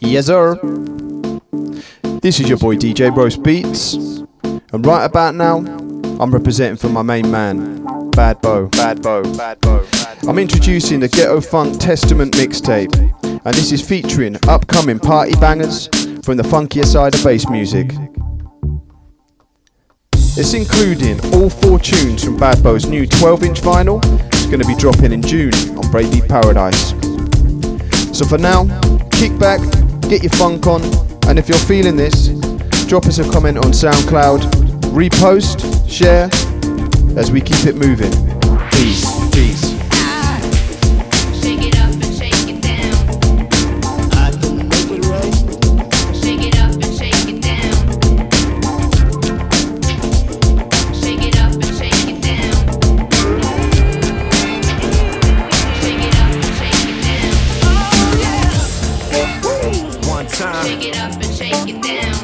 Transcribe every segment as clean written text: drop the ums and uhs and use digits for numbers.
Yes sir. This is your boy DJ Roast Beatz, and right about now I'm representing for my main man BadboE. I'm introducing the Ghetto Funk Testament mixtape, and this is featuring upcoming party bangers from the funkier side of bass music. It's including all 4 tunes from BadboE's new 12-inch vinyl, which is going to be dropping in June on Breakbeat Paradise. So for now, kick back, get your funk on, and if you're feeling this, drop us a comment on SoundCloud, repost, share, as we keep it moving. Peace, peace. Shake it up and shake it down.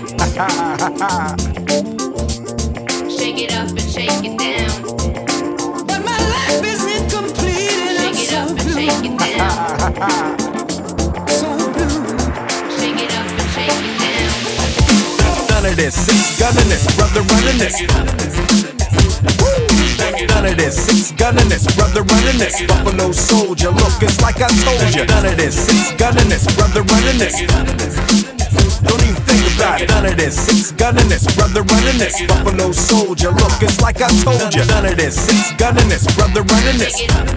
But my life is incomplete and I'm so blue. Shake it up and shake it down. So blue. Shake it up and shake it down. None of this, six gunning this, brother running this. None of this, six gunning this, brother running this. Buffalo soldier, look, it's like I told you. None of this, six gunning this, brother running this. Don't even think about it. None of this, six gunning this, brother running this. Buffalo soldier, look, it's like I told you. None of this, six gunning this, brother running this. None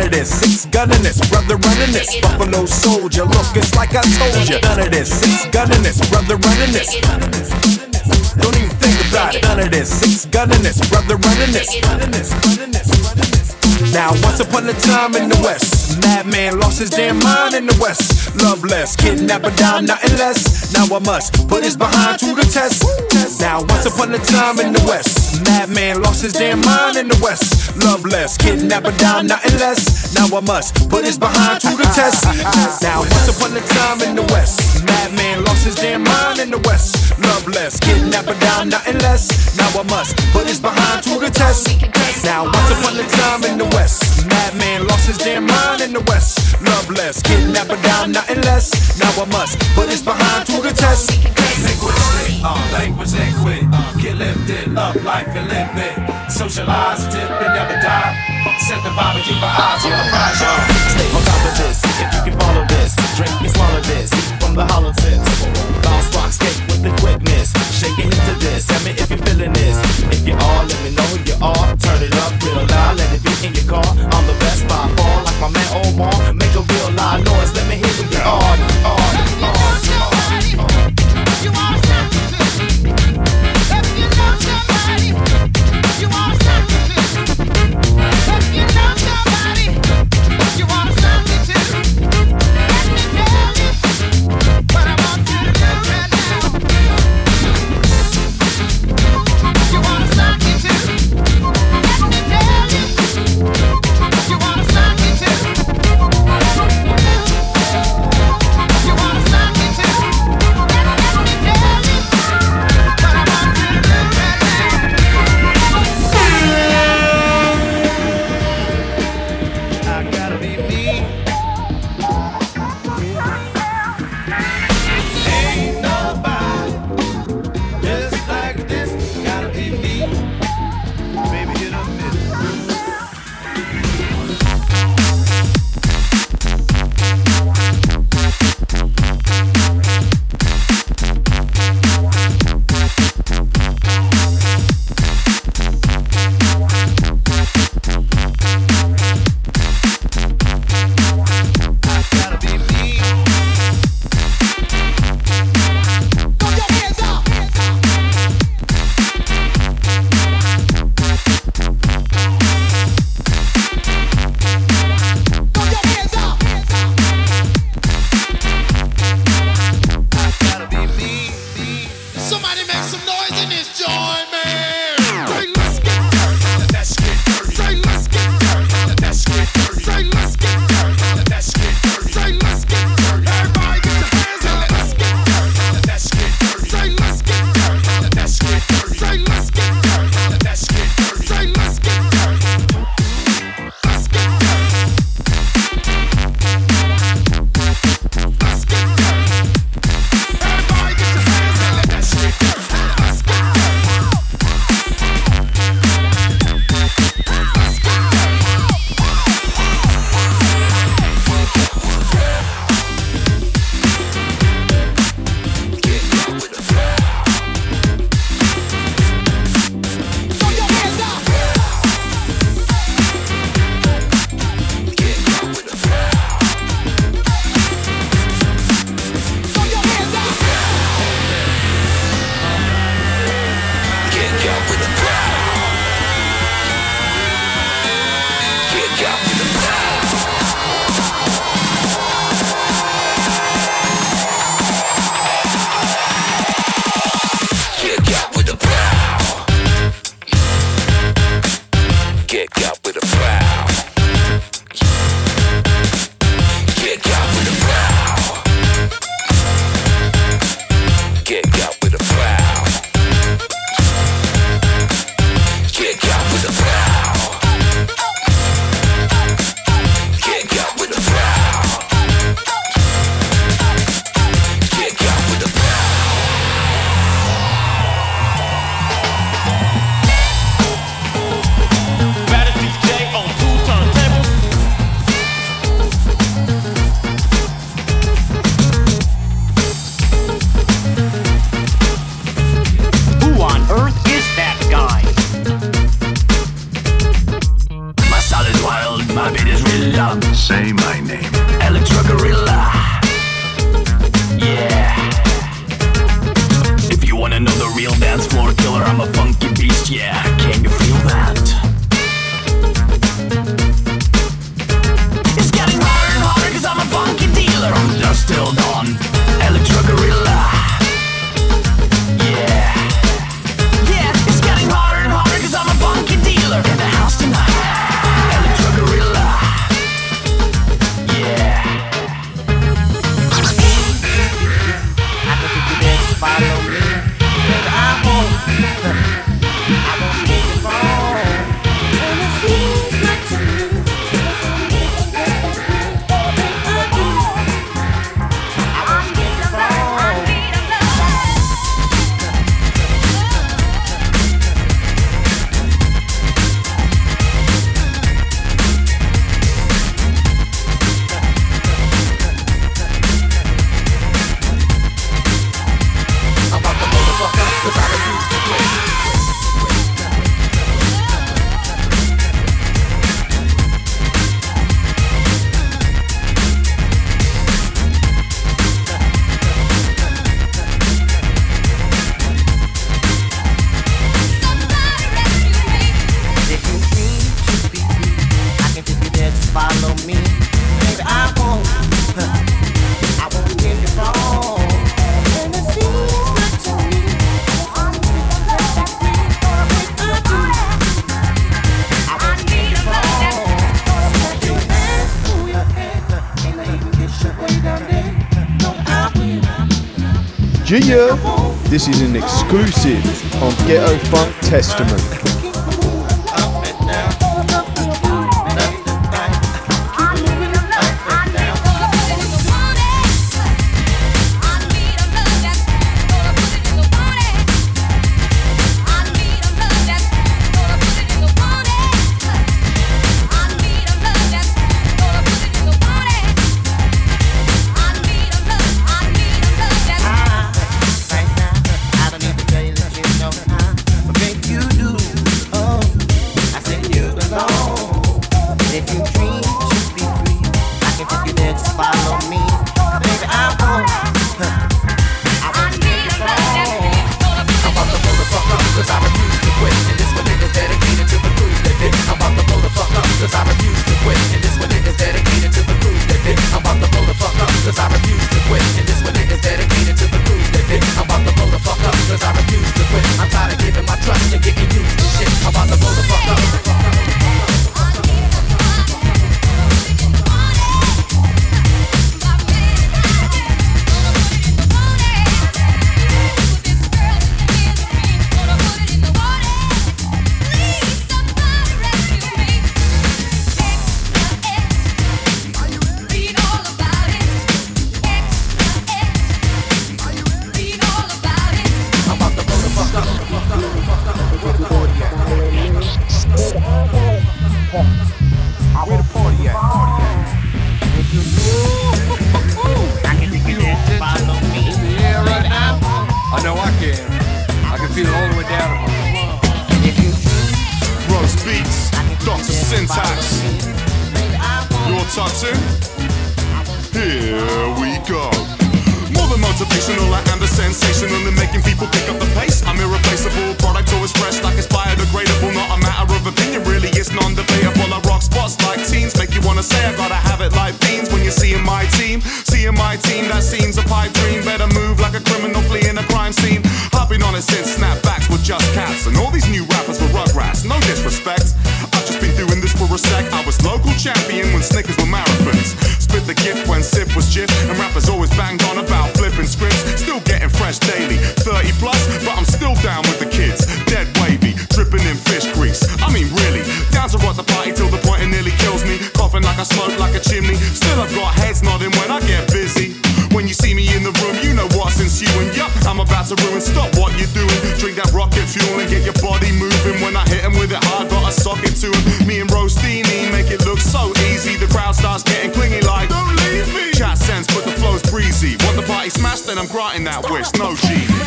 of this, six gunning this, brother running this. Buffalo soldier, look, it's like I told you. None of this, six gunning this, brother running this. Don't even think about it. None of this, six gunning this, brother running this. Now, once upon a time in the West, madman lost his damn mind in the West. Love less, kidnapper down, nothing less. Now I must put his behind to the test. Now, once upon a time in the West, madman lost his damn mind in the West. Love less, kidnapper down, nothing less. Now I must put his behind to the test. Now, once upon a time in the West, madman lost his damn mind in the West. Love less, kidnapper down, nothing less. Now I must put his behind to the test. Now, once upon a time in the West, madman lost his damn mind in the West. Love less, kidnapper down, nothing less. Now I must put his behind to the test. Linguistic, language liquid. Get lifted, love life and live it. Socialize, dip and never die. Set the vibe and keep my eyes on the prize, y'all. Stay on top of this, if you can follow this. Drink me, swallow this, from the hollow tips. Bounce rock, skate with the quickness. Shake it into this, tell me if you're feeling this. If you are, let me know who you are. Turn it up real loud, let it be in your car. I'm the best by far, like my man Omar. Make a real loud noise, let me hear who you are. You are something. If you know somebody, you are something. If you know somebody, you are something. electro gorilla. Yeah. If you wanna know the real dance floor killer, I'm a funky beast, yeah. Can you feel that? From dusk till dawn, electro gorilla. Yeah. Yeah, it's getting hotter and hotter, cause I'm a funky dealer in the house tonight. Electro gorilla. Yeah. I know that you didn't follow me, cause I won't. I won't make it wrong. And it seems my time. Gia, this is an exclusive on Ghetto Funk Testament.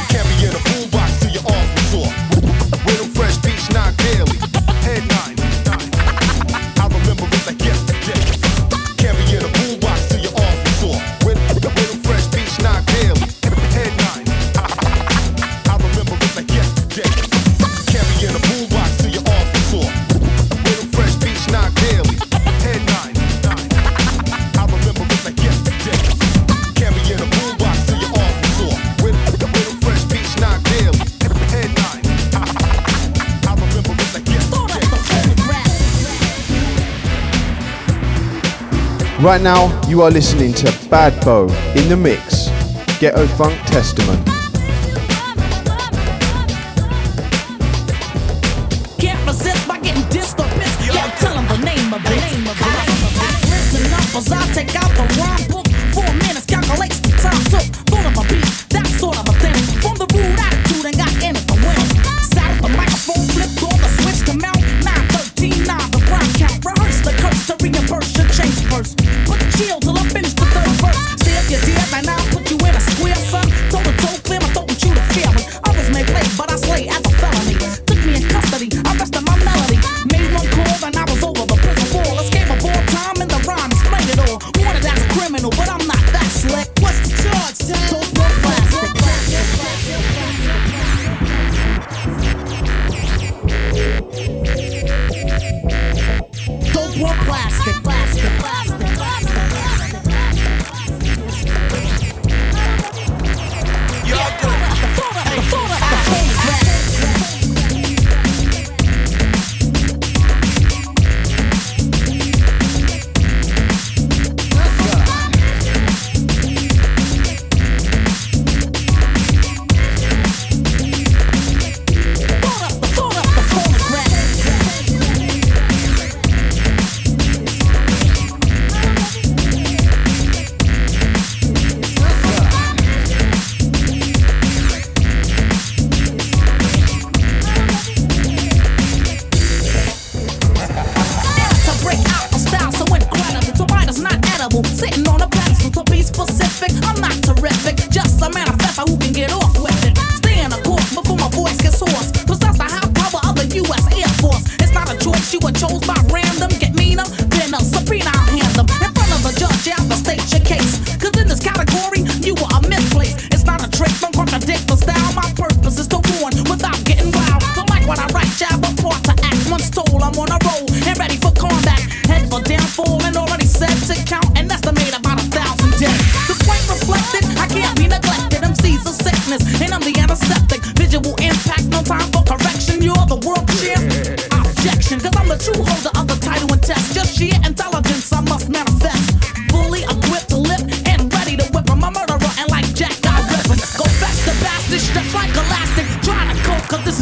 Carry in a boombox to your arm. Right now, you are listening to BadboE in the mix, Ghetto Funk Testament. Can't resist by getting dissed or pissed. Yo, tell them the name of it. I listen numbers, I take out the rhyme book. 4 minutes calculates the time took. Full of a beat, that sort of a thing. From the rude attitude and got in it to win. Sat at the microphone, flipped on the switch to mount. 9, 13, 9, the rhyme count. Rehearse the curse to reimburse your change first. Put the chill till I finish the third verse. See if you did, and I'll put you in a square, son. Toe to toe, clear my throat and chew the family. Others may play, but I slay as a felony. Took me in custody, I rested my melody. Made one call, and I was over the prison wall. Escape a ball time in the rhyme, explain it all. Wanted as a criminal, but I'm not that slick. What's the charge, son? Don't go plastic.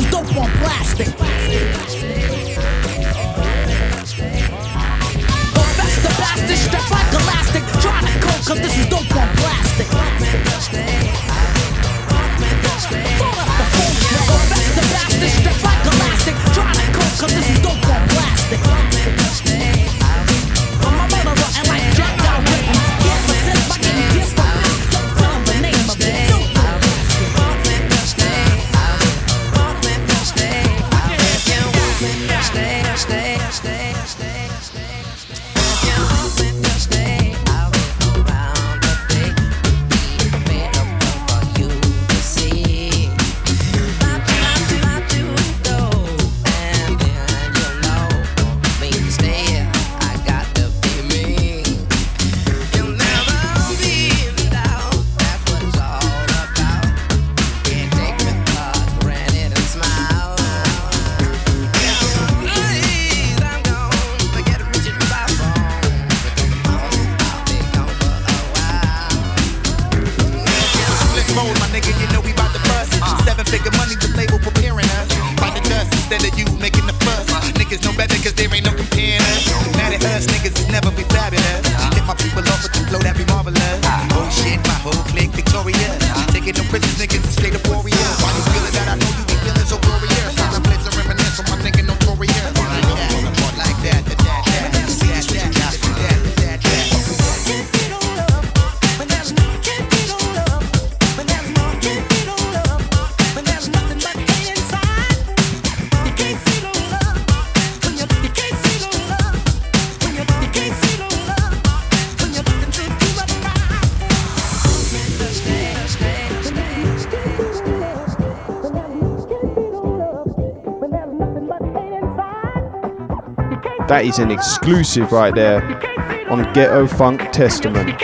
Don't want plastic, plastic, plastic. That is an exclusive right there on Ghetto Funk Testament.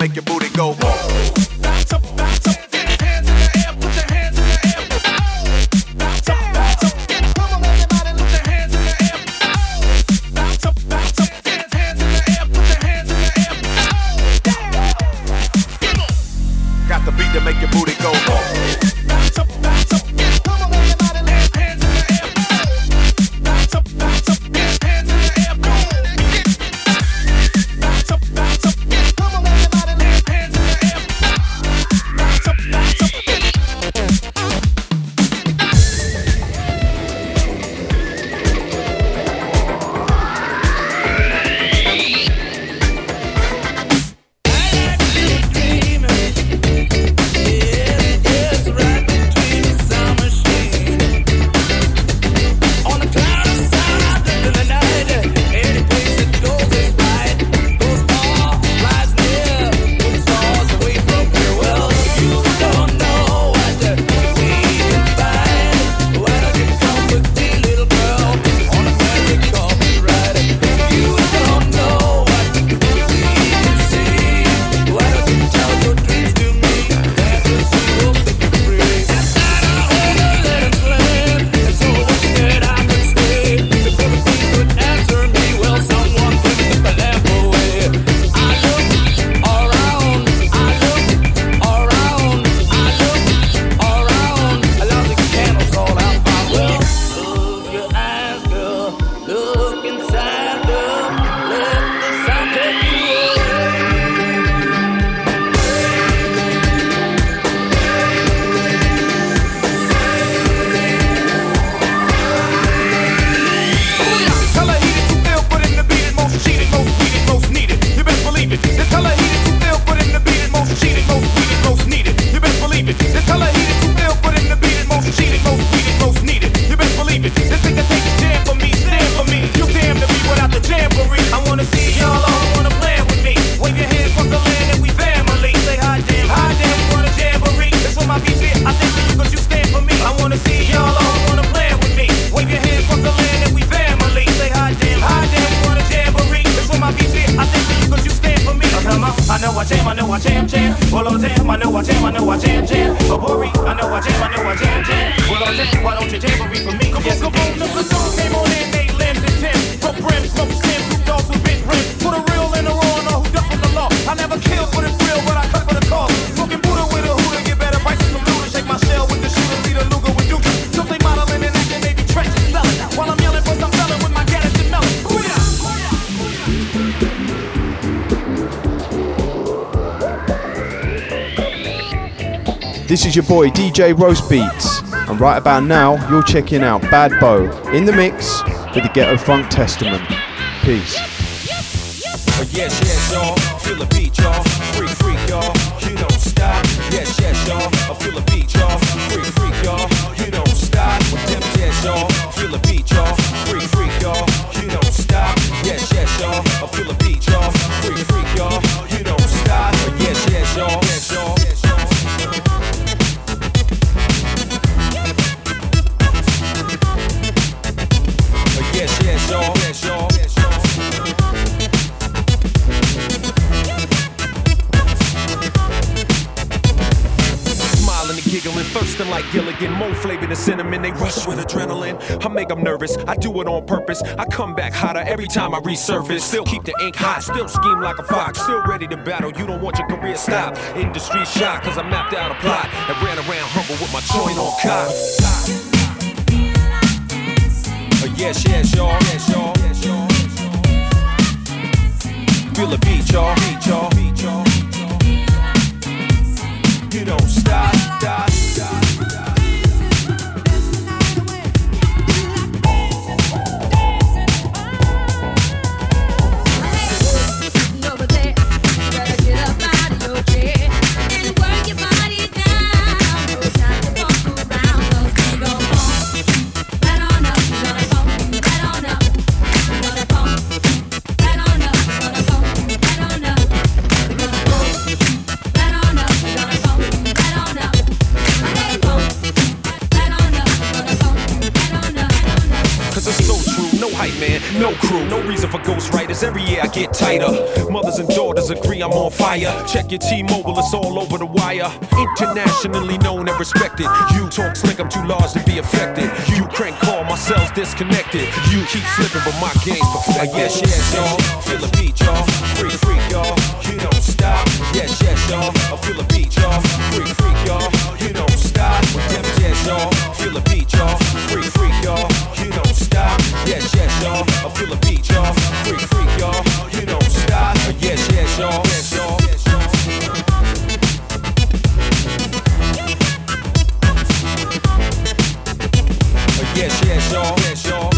make your booty go. Bounce up, get hands in the air, put your hands in the air. Bounce up, get come on everybody, put your hands in the air. Bounce up, get hands in the air, put your hands in the air. Get on, got the beat to make your booty go. Bounce up, get come on everybody, put your hands in the air. Bounce up, get hands in the air. Bounce up, get come on everybody, put your hands in the air. Bounce up, get. This is your boy DJ Roast Beatz, and right about now you're checking out BadboE in the mix with the Ghetto Funk Testament. Peace. Yes, yes, y'all, feel the beat, y'all, freak, freak, y'all, you don't stop. Yes, yes, y'all, I feel the beat, y'all, freak, freak, y'all, you don't stop. Yes, y'all, feel the beat, y'all, freak, freak, y'all, you don't stop. Yes, yes, y'all, I feel the beat, y'all, freak, freak, y'all, you don't stop. Yes, yes, y'all, yes, y'all. Yes, yes, y'all, yes, y'all. Giggling, thirsting like Gilligan, more flavor than cinnamon. They rush with adrenaline. I make them nervous. I do it on purpose. I come back hotter every time I resurface. Still keep the ink hot. Still scheme like a fox. Still ready to battle. You don't want your career stopped. Industry shot, cause I mapped out a plot and ran around humble with my joint on cock. Yes, yes, y'all. Yes, y'all. Yes, y'all. Feel the beat, y'all. Beat, y'all. Beat, y'all. You don't stop, stop, stop. hype man, no crew, no reason for ghostwriters. Every year I get tighter. Mothers and daughters agree I'm on fire. Check your T-Mobile, it's all over the wire. Internationally known and respected. You talk slick, I'm too large to be affected. You crank call, my cell's disconnected. You keep slipping, but my game's perfect. Yes, yes, y'all, feel the beat, y'all. Freak, freak, y'all, you don't stop. Yes, yes, y'all, I feel the beat, y'all. Freak, freak, y'all, you don't stop. Yes, yes, y'all, feel the beat, y'all. Freak, freak, y'all, you don't stop. Yes, yes, y'all, I feel the beat, y'all. Freak, freak, y'all, you don't stop. Yes, yes, y'all, yes, y'all. Yes, yes, y'all, yes, y'all.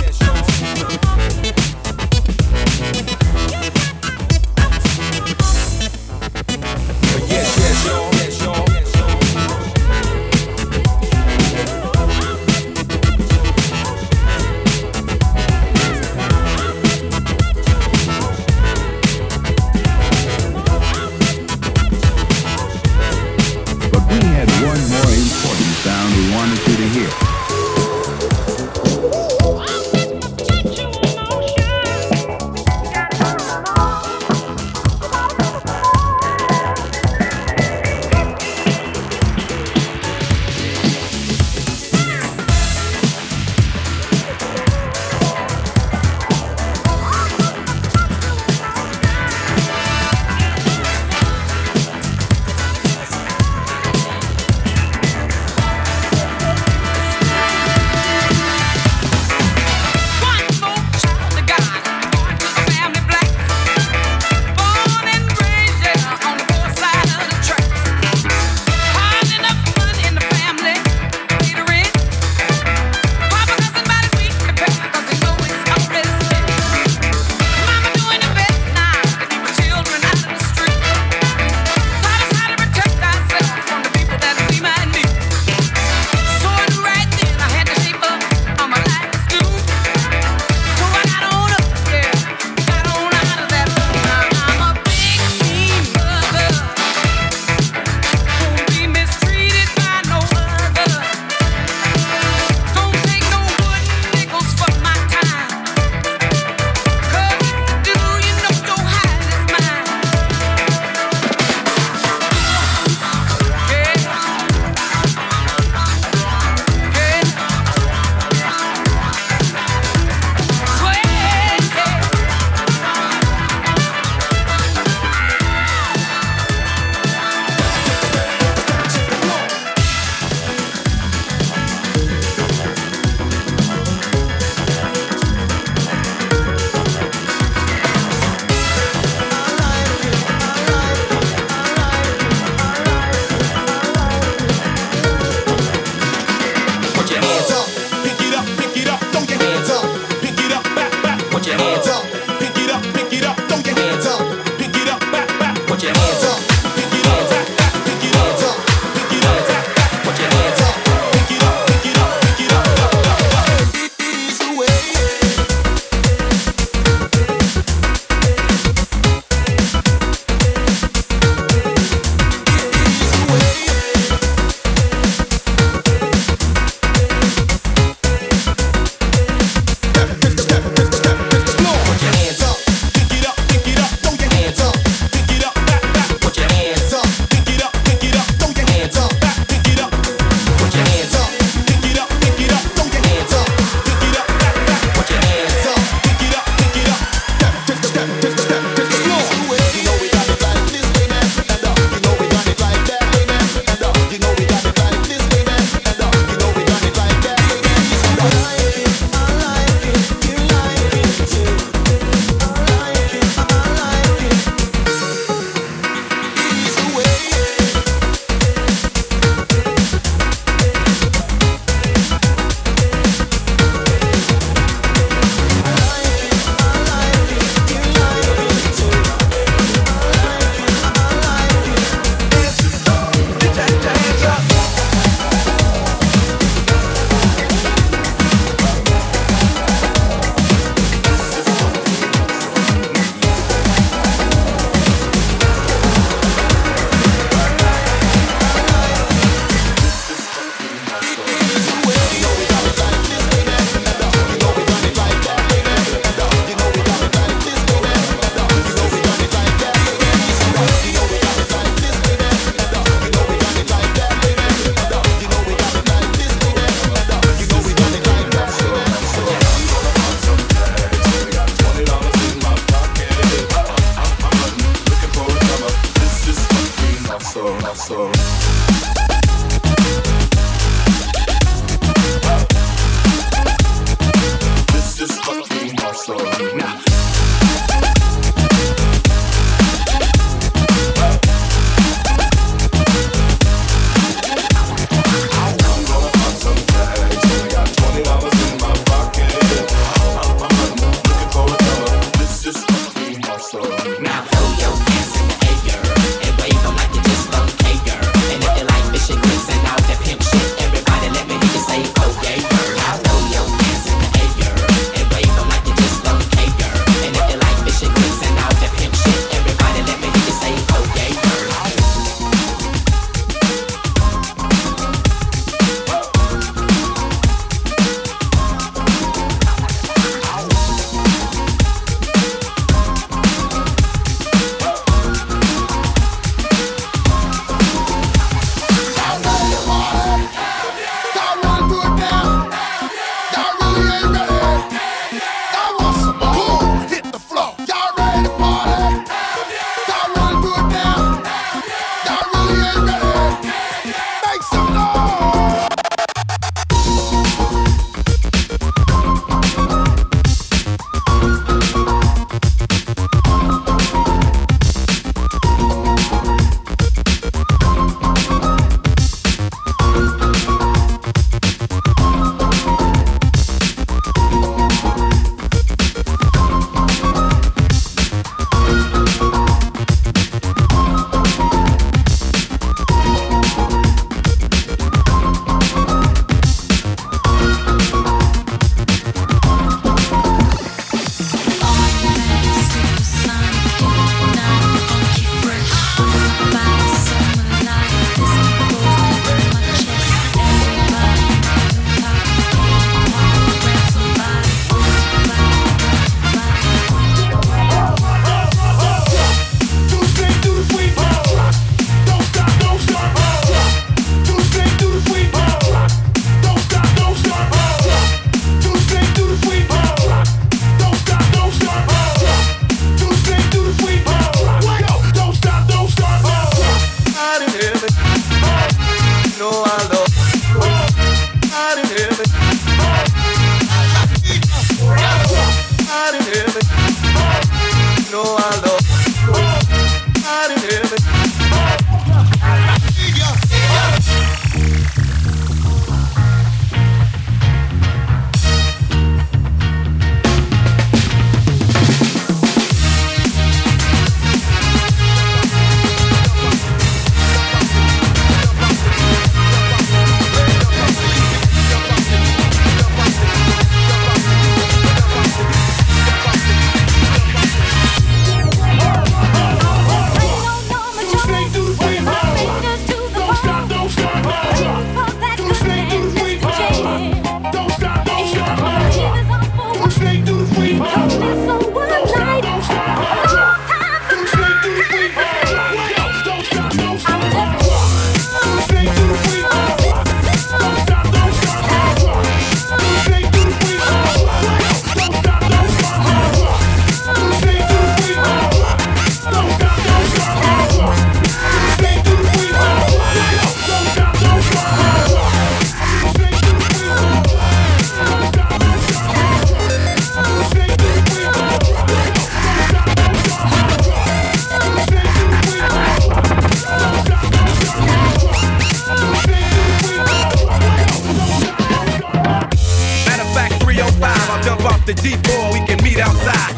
off the G4, we can meet outside.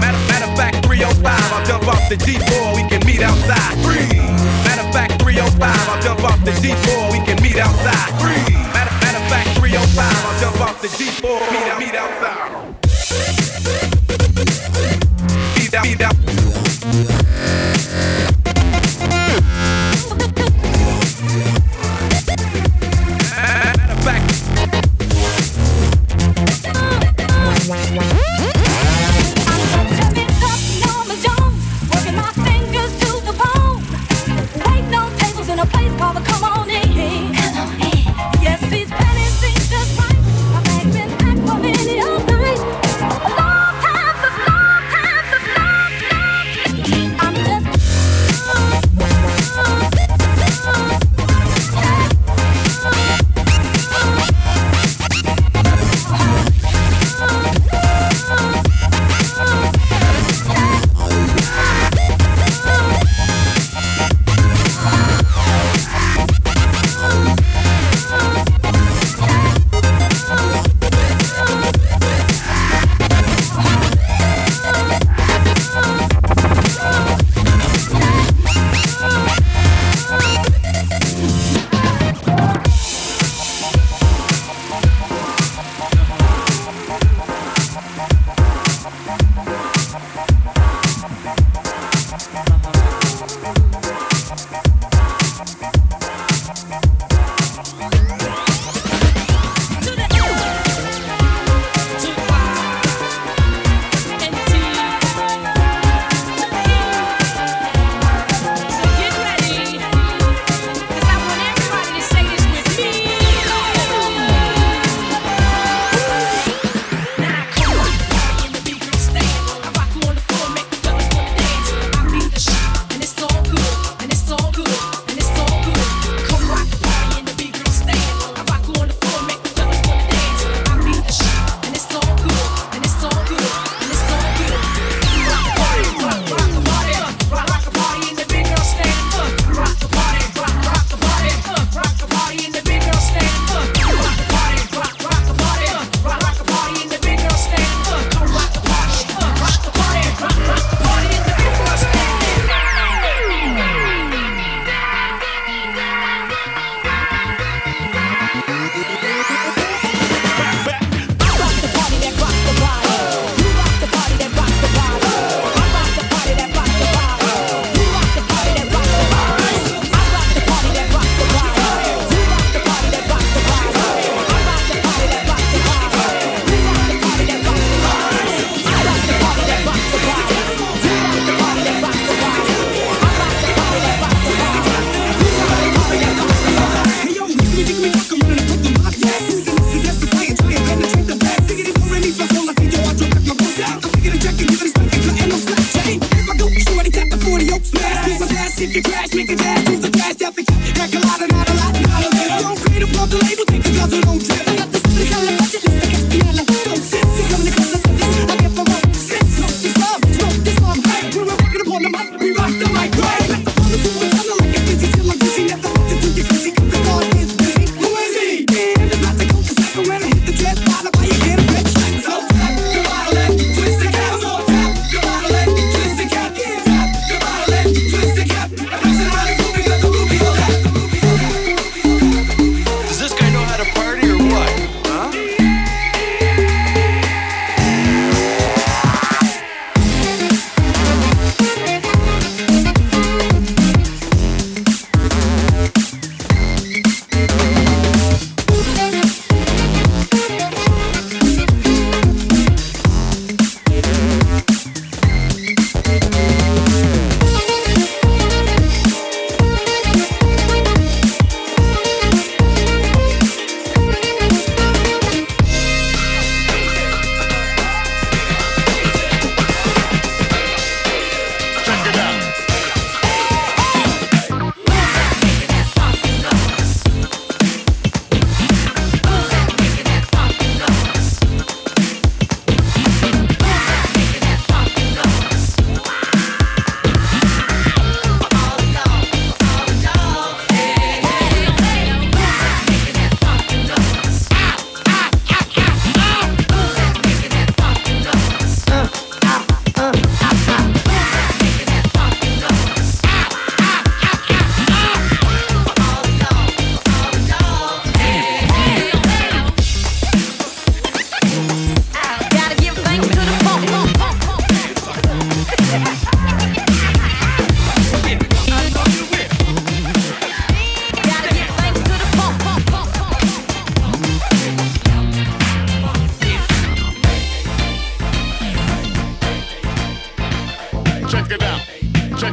Matter of fact, 305, I'll jump off the G4, we can meet outside. Matter of fact, 305, I'll jump off the G4, we can meet outside. Matter of fact, 305, I'll jump off the G4, meet outside. Yes, these pennies seem just right. My bag's been packed for many a night.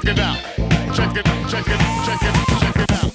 Check it out. Check it, check it, check it, check it out.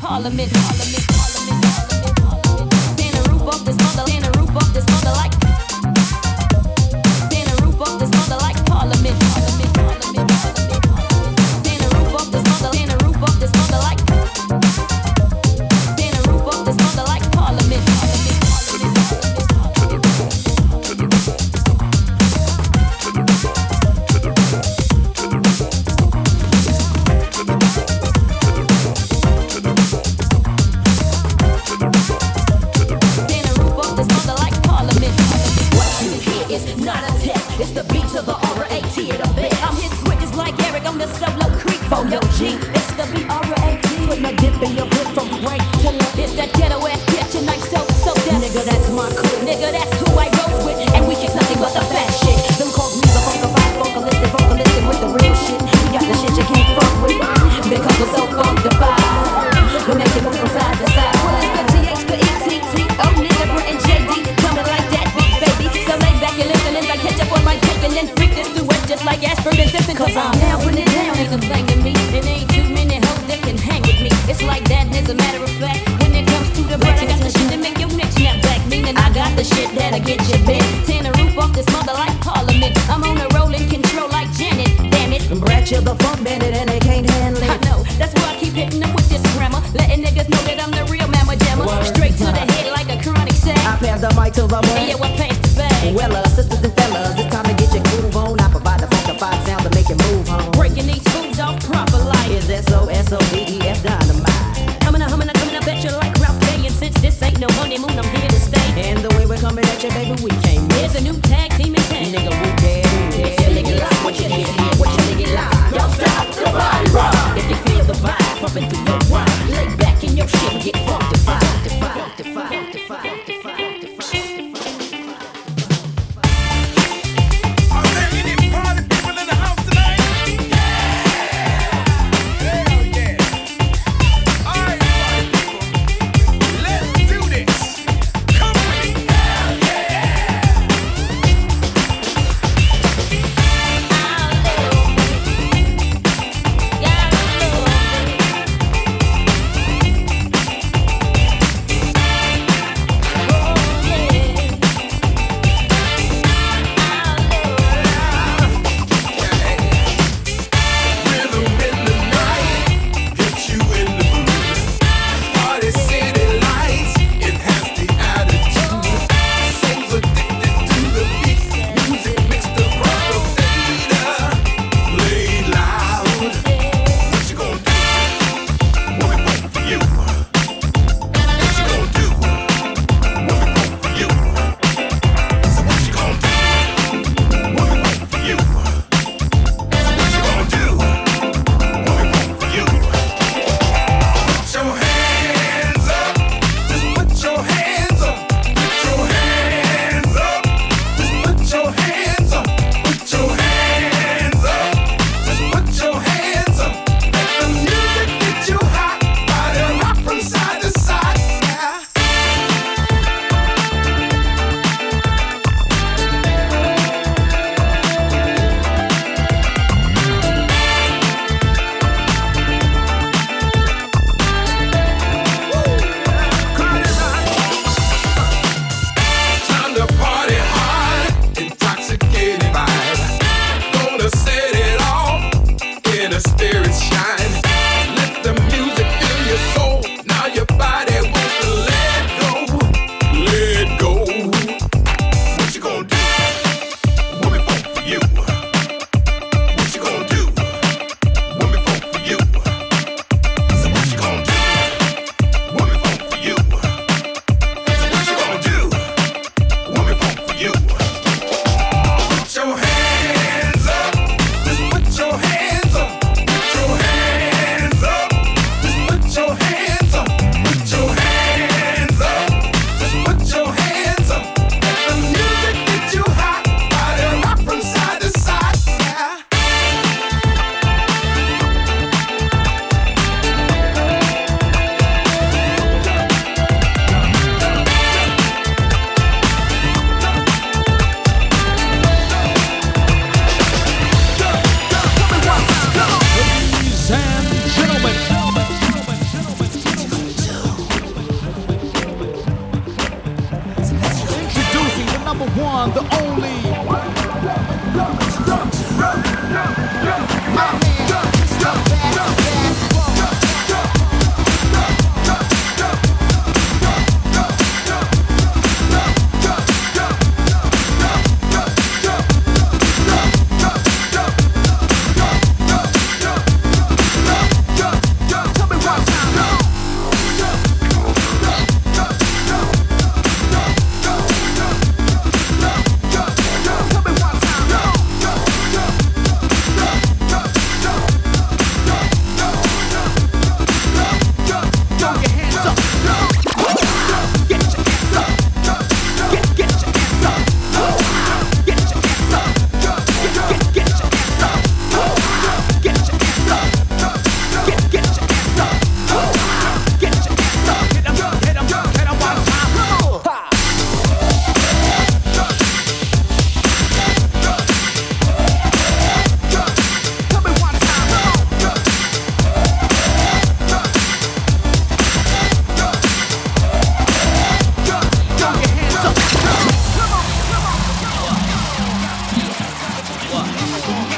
Parliament. G. It's the B-R-A-T. Put my dip in your grip from break till it. It's that ghetto ass catching like so that. Nigga, that's my crew. Nigga, that's who I roll with. And we kick nothing but the fat shit. Them calls me the vocalistic with the real shit. We got the shit you can't fuck with because we're so funkified. We make it move from side to side. Well, it's the T-H, the E-T-T. Oh, nigga, Brent and J.D. coming like that, big baby. So lay back and listen as I catch up on my dick and then freak this duet just like Ashford and Simpson. Cause I'm now with it. Banging me, and ain't too many hoes that can hang with me. It's like that, and as a matter of fact, when it comes to the bread, I got the shit to make your neck snap back. Meaning I got the shit that'll get you bent. Tear the roof off this mother like Parliament. I'm on a roll and control like Janet. Damn it, Brad, you're the funk bandit, and they can't handle it. I know, that's why I keep hitting them with this grammar, letting niggas know that I'm the real mamma jamma. Straight to the head like a chronic sack. I pass the mic to the man. Yeah, I pass the bag. Well, sisters and fellas, it's time to get your groove on. I provide the funkified sound to make it move home. Breaking these. Proper life is SOSOBES dynamite. Coming up at you like Ralph Day. And since this ain't no honeymoon, I'm here to stay. And the way we're coming at you, baby, we can't miss. There's a new tag team in town. Nigga, we dead. Yeah, nigga, lie. What you hear? What you nigga lie? Don't stop the vibe. If you feel the vibe pumping through your wine, lay back in your shit and get funkified.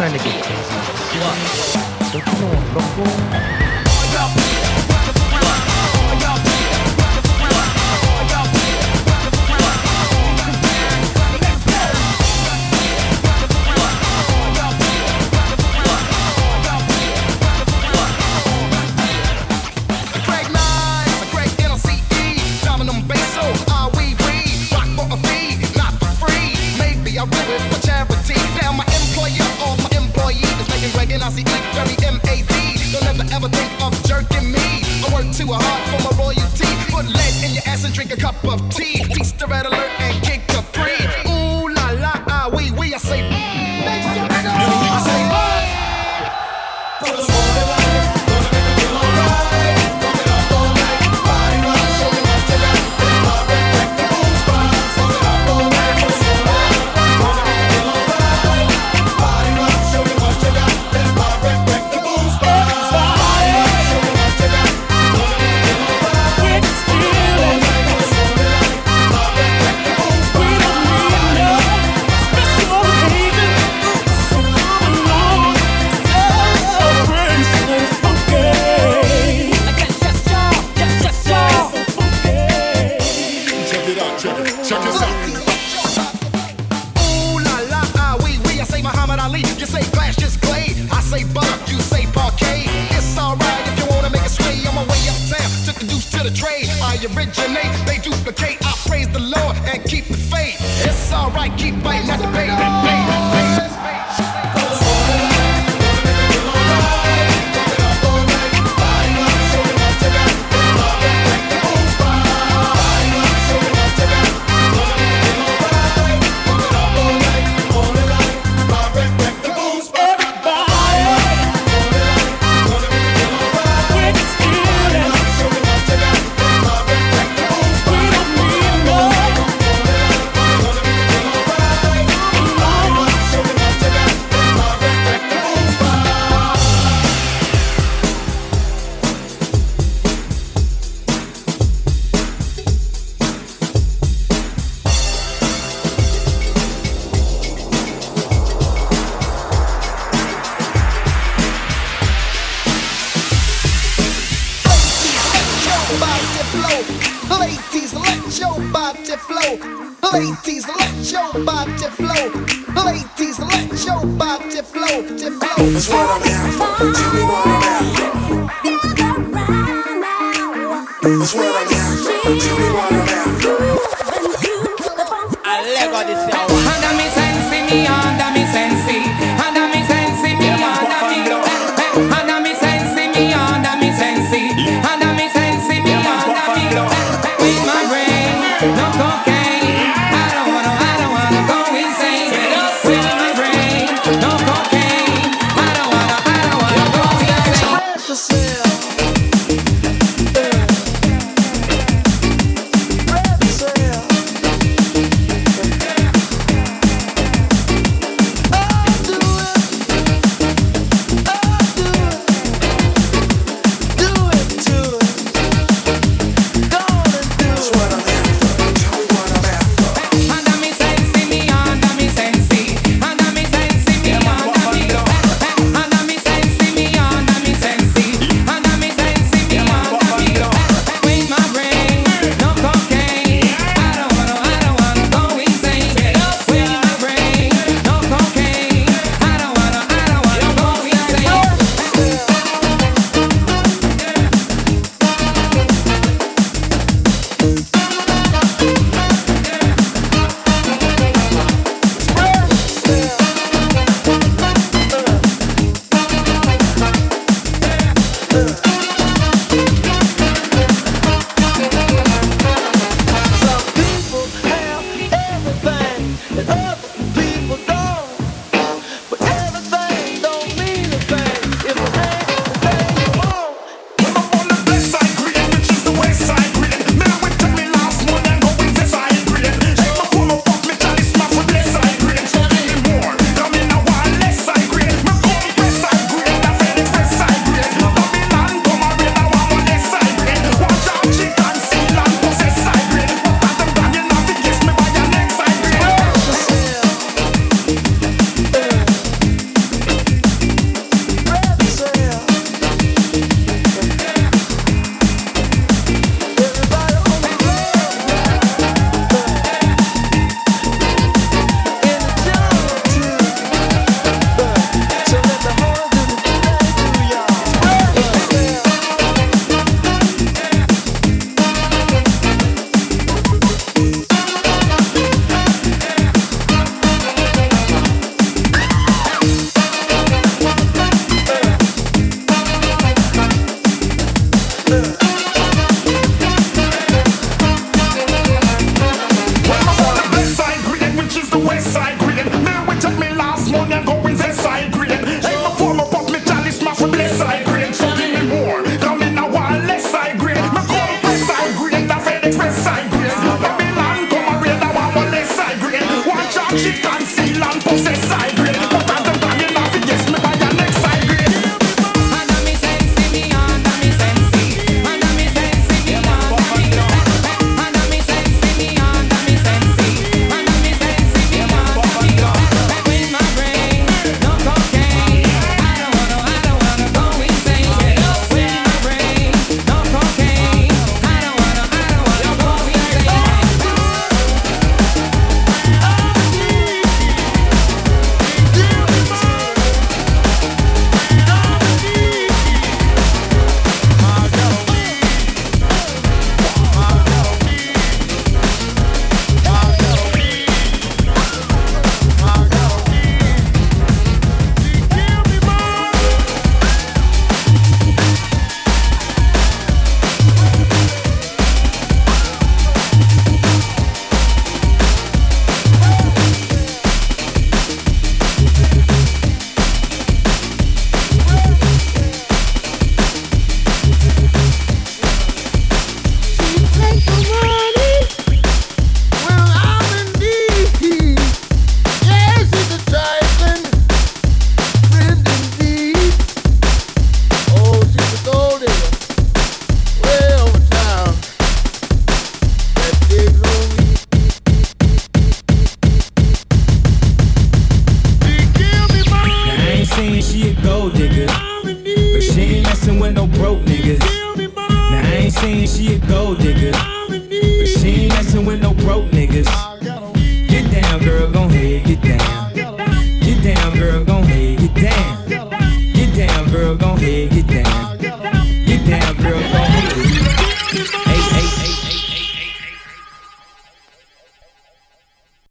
trying to get to? What? Don't you know I'm local? That's what I'm here for. Tell me why.